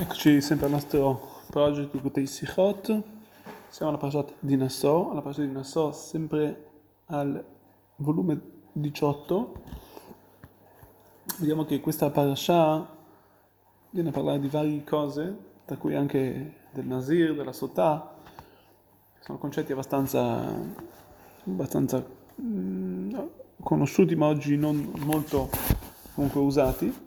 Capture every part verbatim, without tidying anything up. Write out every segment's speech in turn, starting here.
Eccoci sempre al nostro progetto Likutei Sichot. Siamo alla Parasha di Naso, alla Parasha di Naso sempre al volume diciotto. Vediamo che questa Parasha viene a parlare di varie cose, tra cui anche del Nazir, della Sotah. Sono concetti abbastanza, abbastanza mh, conosciuti, ma oggi non molto comunque usati.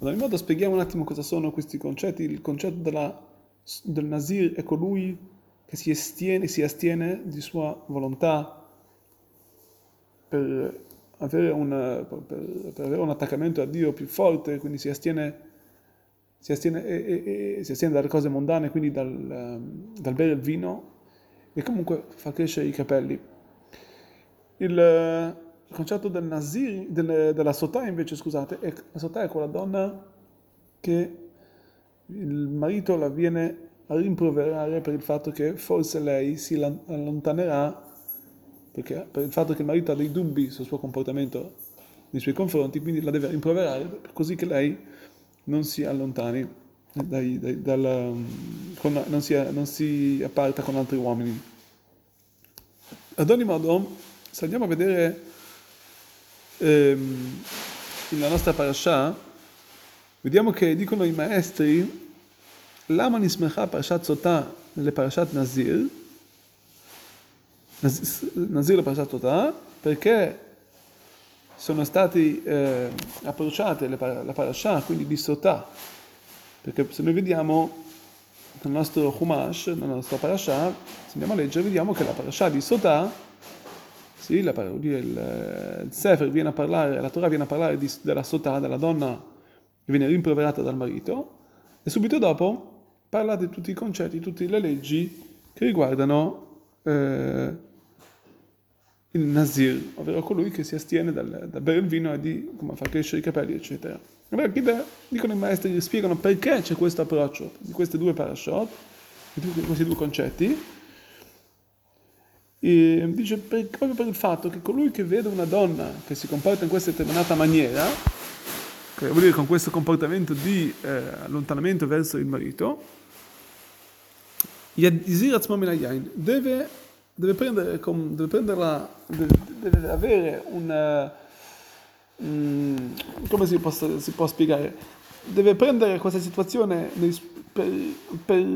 Ad ogni modo spieghiamo un attimo cosa sono questi concetti. Il concetto della, del Nazir è colui che si astiene, si astiene di sua volontà per avere, una, per, per avere un attaccamento a Dio più forte, quindi si astiene, si astiene, e, e, e, si astiene dalle cose mondane, quindi dal, dal bere il vino e comunque fa crescere i capelli. Il... Il concetto del Nazir, del, della Sotah invece, scusate, è, la Sotah è quella donna che il marito la viene a rimproverare per il fatto che forse lei si allontanerà, perché per il fatto che il marito ha dei dubbi sul suo comportamento nei suoi confronti, quindi la deve rimproverare così che lei non si allontani, dai, dai, dalla, con, non, si, non si apparta con altri uomini. Ad ogni modo, se andiamo a vedere nella nostra parasha, vediamo che dicono i maestri lama nismecha parashat Sotah le parashat Nazir Nazir le parashat Sotah, perché sono stati eh, approcciate le par- la parasha quindi di Sotah, perché se noi vediamo nel nostro Chumash, nella nostra parasha, se andiamo a leggere vediamo che la parasha di Sotah, sì, la parola, il, il Sefer viene a parlare, la Torah viene a parlare di, della Sotah, della donna che viene rimproverata dal marito, e subito dopo parla di tutti i concetti, tutte le leggi che riguardano eh, il Nazir, ovvero colui che si astiene dal, da bere il vino e di come far crescere i capelli, eccetera. Allora, dicono i maestri, spiegano perché c'è questo approccio di queste due parashot, di questi due concetti. E dice per, proprio per il fatto che colui che vede una donna che si comporta in questa determinata maniera, che vuol dire con questo comportamento di eh, allontanamento verso il marito, deve, deve, prendere, deve prenderla, deve, deve avere un um, come si può, si può spiegare, deve prendere questa situazione per, per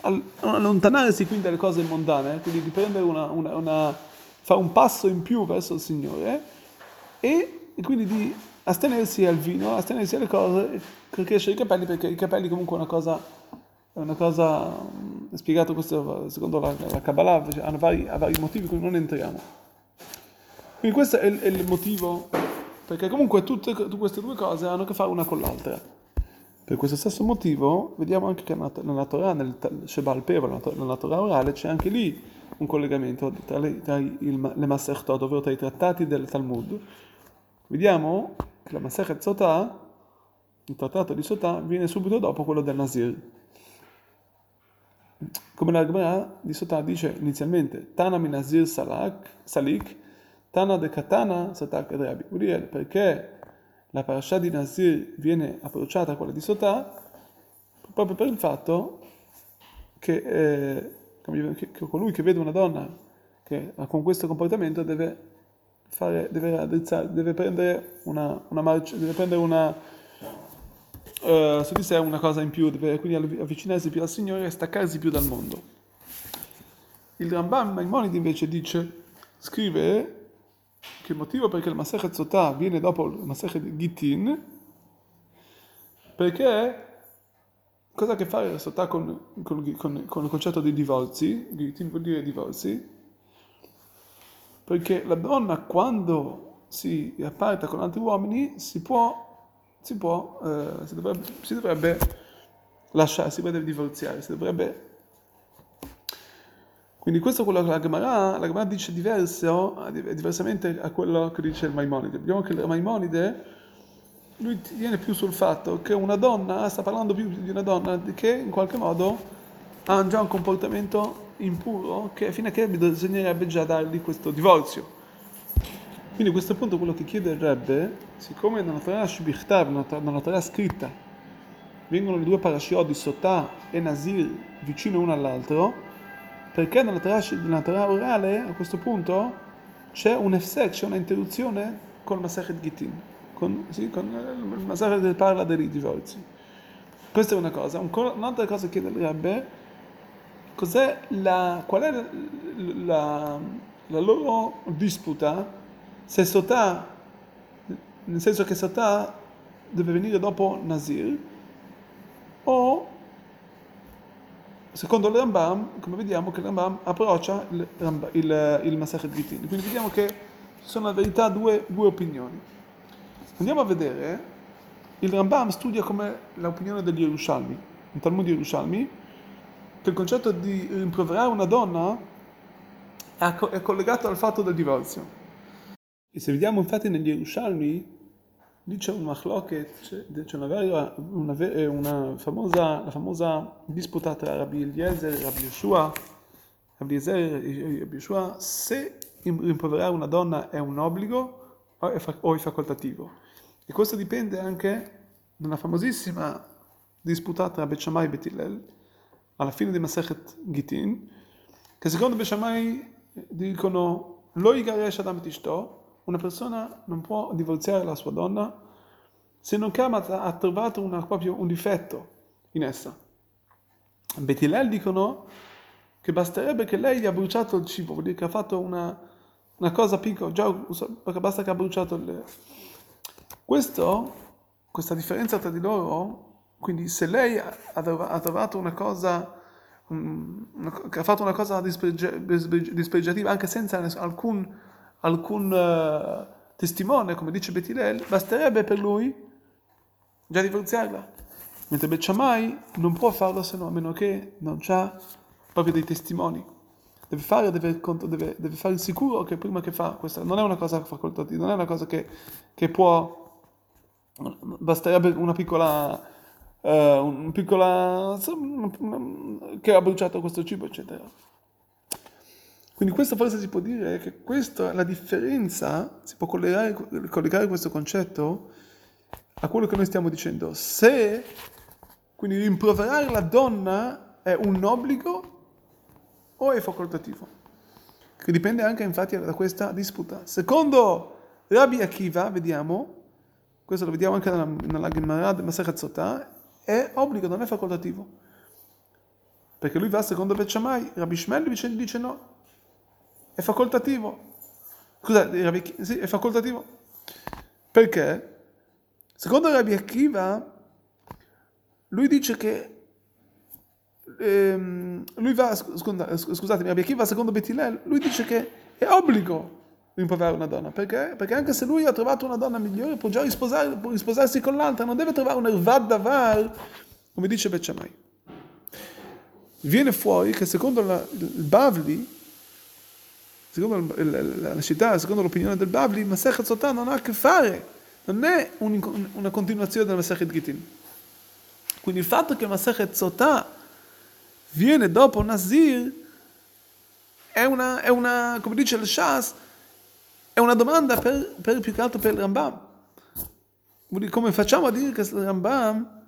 allontanarsi quindi dalle cose mondane, quindi di prendere una, una, una fare un passo in più verso il Signore, e, e quindi di astenersi al vino, astenersi alle cose per crescere i capelli, perché i capelli comunque è una cosa, è una cosa è spiegato questo secondo la, la Kabbalah, cioè hanno vari, ha vari motivi, quindi non entriamo. Quindi questo è il, è il motivo, perché comunque tutte, tutte queste due cose hanno a che fare una con l'altra. Per questo stesso motivo vediamo anche che nella Torah, nel Shebal Peva, nella Torah orale, c'è anche lì un collegamento tra le, tra il, le Maserah Tod, ovvero tra i trattati del Talmud. Vediamo che la Masechet Sotah, il trattato di Sotah, viene subito dopo quello del Nazir. Come la Gemara di Sotah dice inizialmente Tana minazir salak, salik, Tana dekatana, Sotah e Rabbi Uriel, perché la parasha di Nazir viene approcciata a quella di Sotah proprio per il fatto che, eh, che, che colui che vede una donna che con questo comportamento deve, fare, deve, addrizzare, deve prendere una, una marcia, deve prendere una eh, su di sé una cosa in più, deve quindi avvicinarsi più al Signore e staccarsi più dal mondo. Il Rambam Maimonide invece dice, scrive che il motivo perché il Masechet Sotah viene dopo il Masechet Gittin, perché cosa ha a che fare la Sotah con, con, con, con il concetto dei divorzi? Gittin vuol dire divorzi, perché la donna quando si apparta con altri uomini si può, si può, eh, si dovrebbe, si dovrebbe lasciare, si dovrebbe divorziare, si dovrebbe. Quindi questo è quello che la Gemara, la Gemara dice diverso, diversamente a quello che dice il Maimonide. Vediamo che il Maimonide, lui tiene più sul fatto che una donna, sta parlando più di una donna che in qualche modo ha già un comportamento impuro, che fino a che bisognerebbe già dargli questo divorzio. Quindi a questo punto quello che chiede il Rebbe, siccome nella Torah scritta vengono le due parashiot di Sotah e Nazir vicino uno all'altro, perché nella Torah, nella Torah orale a questo punto c'è un efsek, c'è un'interruzione col Masechet Gittin, con, sì, con il Masechet che parla dei divorzi. Questa è una cosa. Un, un'altra cosa che chiede il Rebbe, cos'è la, qual è la, la, la loro disputa, se Sotah, nel senso che Sotah deve venire dopo Nazir, o secondo il Rambam, come vediamo che il Rambam approccia il, Rambam, il, il Masechet Gittin. Quindi vediamo che sono in verità due, due opinioni. Andiamo a vedere, il Rambam studia come l'opinione degli Yerushalmi, il Talmud di Yerushalmi, che il concetto di rimproverare una donna è collegato al fatto del divorzio. E se vediamo infatti negli Yerushalmi, lì c'è un Machlok, c'è una, vera, una, vera, una famosa, la famosa disputa tra Rabbi Yezer e Rabbi Yeshua, Rabbi Yezer e Rabbi Yeshua, se rimproverare una donna è un obbligo o è, o è facoltativo. E questo dipende anche da una famosissima disputa tra Beit Shammai e Beit Hillel, alla fine di Masechet Gittin, che secondo Beit Shammai dicono «Lo igaresh adam et ishto», una persona non può divorziare la sua donna se non che ha trovato una, proprio un difetto in essa. Beit Hillel dicono che basterebbe che lei gli ha bruciato il cibo, vuol dire che ha fatto una, una cosa piccola, già basta che ha bruciato il... Questo, questa differenza tra di loro, quindi se lei ha trovato una cosa, che ha fatto una cosa dispregiativa anche senza alcun... alcun uh, testimone, come dice Beit Hillel, basterebbe per lui già divorziarla, mentre Beit Shammai non può farlo se no, a meno che non c'ha proprio dei testimoni, deve fare, deve, deve, deve fare il sicuro che prima che fa questa, non è una cosa facoltativa, non è una cosa che, che può, basterebbe una piccola uh, un piccola che ha bruciato questo cibo eccetera. Quindi questo forse si può dire che questa, la differenza, si può collegare, collegare questo concetto a quello che noi stiamo dicendo. Se, quindi rimproverare la donna è un obbligo o è facoltativo? Che dipende anche infatti da questa disputa. Secondo Rabbi Akiva, vediamo, questo lo vediamo anche nella, nella Gemara del Masechet Sotah, è obbligo, non è facoltativo. Perché lui va secondo Beit Shammai, Rabbi Shmuel dice, dice no. È facoltativo. Scusate, sì, è facoltativo. Perché? Secondo Rabbi Akiva, lui dice che... Ehm, lui va, scusa, scusatemi, Rabbi Akiva, secondo Beit Hillel, lui dice che è obbligo rimproverare una donna. Perché? Perché anche se lui ha trovato una donna migliore, può già risposare, può risposarsi con l'altra, non deve trovare un ervad davar, come dice Beit Shammai. Viene fuori che secondo la, il Bavli, Secondo la, la, la città, secondo l'opinione del Bavli, Masechet Sotah non ha a che fare, non è un, una continuazione del Masechet Gittin. Quindi il fatto che Masechet Sotah viene dopo Nazir è una, è una, come dice il Shas, è una domanda per, per più che altro per il Rambam. Quindi come facciamo a dire che il Rambam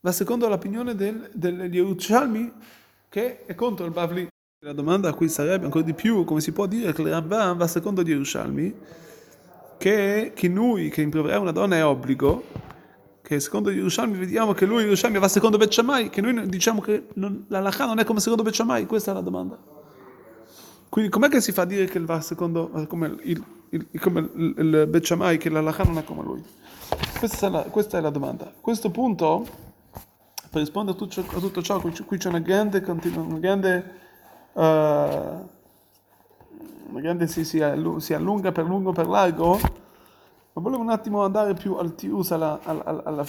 va secondo l'opinione del, del Yerushalmi, che è contro il Bavli? La domanda a cui sarebbe ancora di più, come si può dire che il Rambam va secondo gli Yerushalmi, che, che lui che improverà una donna è obbligo, che secondo gli Yerushalmi vediamo che lui Yerushalmi va secondo Beit Shammai, che noi diciamo che non, la Halakha non è come secondo Beit Shammai, questa è la domanda. Quindi com'è che si fa dire che va secondo come il, il, come il, il Beit Shammai, che la Halakha non è come lui? Questa è la, questa è la domanda. A questo punto, per rispondere a tutto, a tutto ciò, qui c'è una grande continu- una grande Uh, magari si, si, allu- si allunga per lungo per largo, ma volevo un attimo andare più al tius, alla, alla, alla, alla,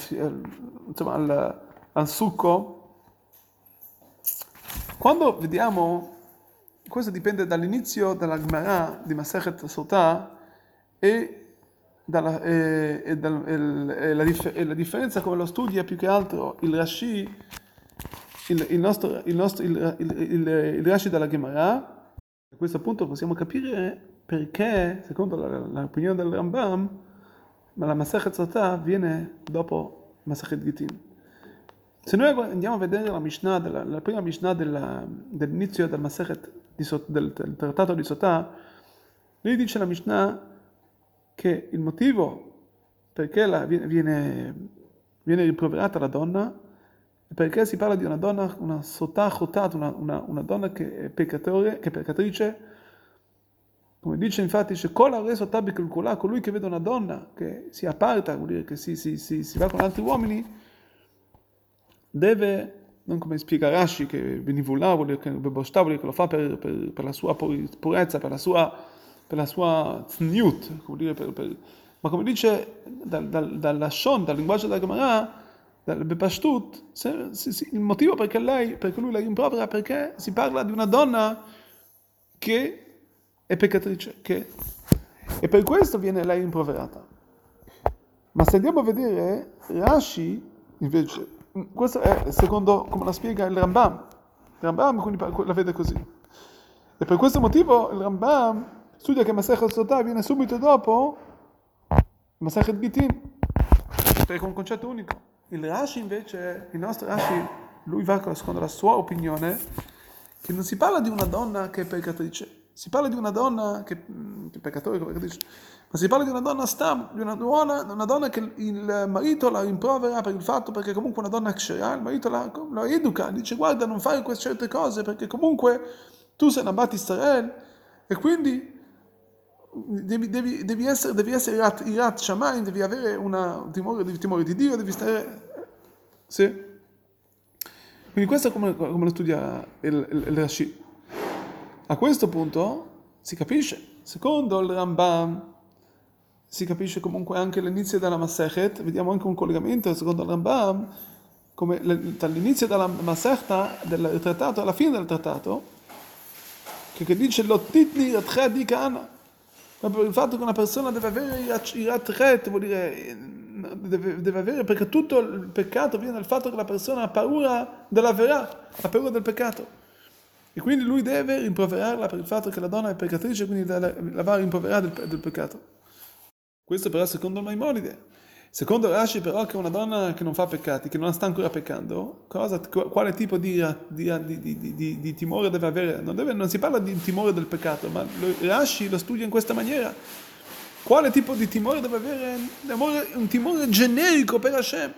insomma, al, al succo. Quando vediamo, questo dipende dall'inizio della Gemara di Masechet Sotah e, dalla, e, e, dal, e, e, la differ- e la differenza come lo studia più che altro il Rashi, Il, il nostro il nostro il, il, il, il Rashi dalla Gemara. A questo punto possiamo capire perché, secondo la, la, l'opinione del Rambam, ma la Masechet Sotah viene dopo Masechet Gittin. Se noi andiamo a vedere la Mishnah, della, la prima Mishnah della, dell'inizio del Masechet di Sot, del, del trattato di Sotah, lì dice la Mishnah che il motivo perché la, viene, viene riproverata la donna è perché si parla di una donna, una Sotah chotat, una, una, una donna che è peccatore, che è peccatrice, come dice infatti, c'è colui che vede una donna che si aparta, vuol dire che si, si, si, si va con altri uomini, deve, non come spiega Rashi, che benivulà vuol dire che Bepashtut vuol dire che lo fa per, per, per la sua purezza, per la sua, per la sua tzniut, vuol dire per, per, ma come dice dal, dal, dal Lashon, dal linguaggio della Gemara, dal Bepashtut, se, se, se, il motivo perché lei, perché lui la rimprovera, perché si parla di una donna che è peccatrice, che, e per questo viene lei rimproverata. Ma se andiamo a vedere Rashi, invece, questo è secondo come la spiega il Rambam. Il Rambam quindi la vede così. E per questo motivo il Rambam studia che Masechet Sotah viene subito dopo Masechet Gittin, perché è un concetto unico. Il Rashi invece, il nostro Rashi, lui va secondo la sua opinione, che non si parla di una donna che è peccatrice, si parla di una donna che, che è peccatore, che è peccatrice, ma si parla di una donna stam, di una donna, una donna che il marito la rimprovera per il fatto, perché comunque una donna ksherà, il marito la, la educa, dice guarda non fare queste certe cose perché comunque tu sei una Bat Israel e quindi devi, devi, devi essere, devi essere irat, irat Shammai, devi avere una timore, devi timore di Dio, devi stare... Sì. Quindi questo è come, come lo studia il, il, il Rashi. A questo punto si capisce, secondo il Rambam, si capisce comunque anche l'inizio della Masechet, vediamo anche un collegamento secondo il Rambam, come dall'inizio della Masechet, del trattato, alla fine del trattato, che, che dice lo titli Ratret di Cana, ma per il fatto che una persona deve avere i Ratret, vuol dire, deve, deve avere, perché tutto il peccato viene dal fatto che la persona ha paura della vera, ha paura del peccato. E quindi lui deve rimproverarla per il fatto che la donna è peccatrice, quindi la, la va a rimproverare del, del peccato. Questo però secondo Maimonide. Secondo Rashi però che una donna che non fa peccati, che non sta ancora peccando, cosa, quale tipo di, di, di, di, di, di timore deve avere? Non, deve, non si parla di timore del peccato, ma Rashi lo studia in questa maniera. Quale tipo di timore deve avere? Un timore generico per Hashem,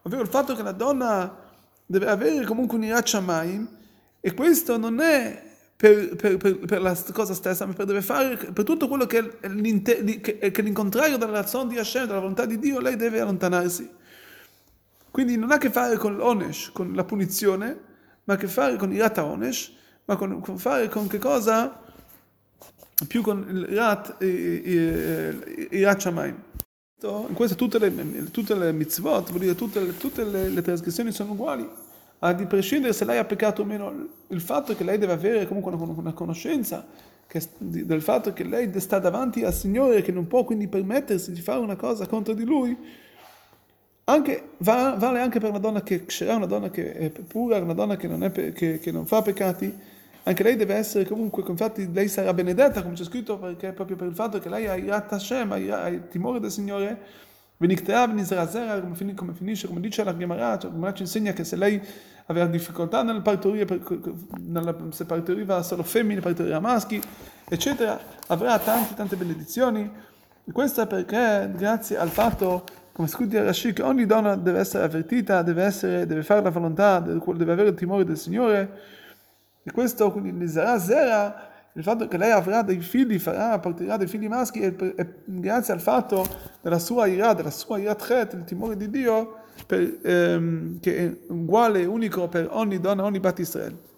ovvero il fatto che la donna deve avere comunque un irat Shammai, e questo non è... Per, per, per, per la cosa stessa, ma per deve fare per tutto quello che è, che è l'incontrario dalla razon di Hashem, dalla volontà di Dio, lei deve allontanarsi. Quindi non ha a che fare con l'onesh, con la punizione, ma ha a che fare con irat onesh, ma con, con fare con che cosa? Più con il irat irat Shammai. In questo tutte le, tutte le mitzvot, vuol dire tutte le, tutte le, le trasgressioni sono uguali. A di prescindere se lei ha peccato o meno, il fatto che lei deve avere comunque una, una conoscenza che, del fatto che lei sta davanti al Signore, che non può quindi permettersi di fare una cosa contro di Lui, anche, va, vale anche per una donna che sarà una donna che è pura, una donna che non, è, che, che non fa peccati, anche lei deve essere comunque, infatti lei sarà benedetta, come c'è scritto, perché proprio per il fatto che lei ha irat Hashem, ha il timore del Signore, Veniktea benizra zera, come finisce, come dice la Gemara, cioè la Gemara ci insegna che se lei aveva difficoltà nel partorire, se partoriva solo femmine, partoriva maschi, eccetera, avrà tante tante benedizioni. E questo è perché, grazie al fatto, come studia Rashi, che ogni donna deve essere avvertita, deve, essere, deve fare la volontà, deve avere il timore del Signore. E questo, quindi, benizra zera, il fatto che lei avrà dei figli, farà, partirà dei figli maschi, e, e grazie al fatto della sua ira, della sua iratret, il timore di Dio, per, ehm, che è uguale e unico per ogni donna, ogni Bat Israel.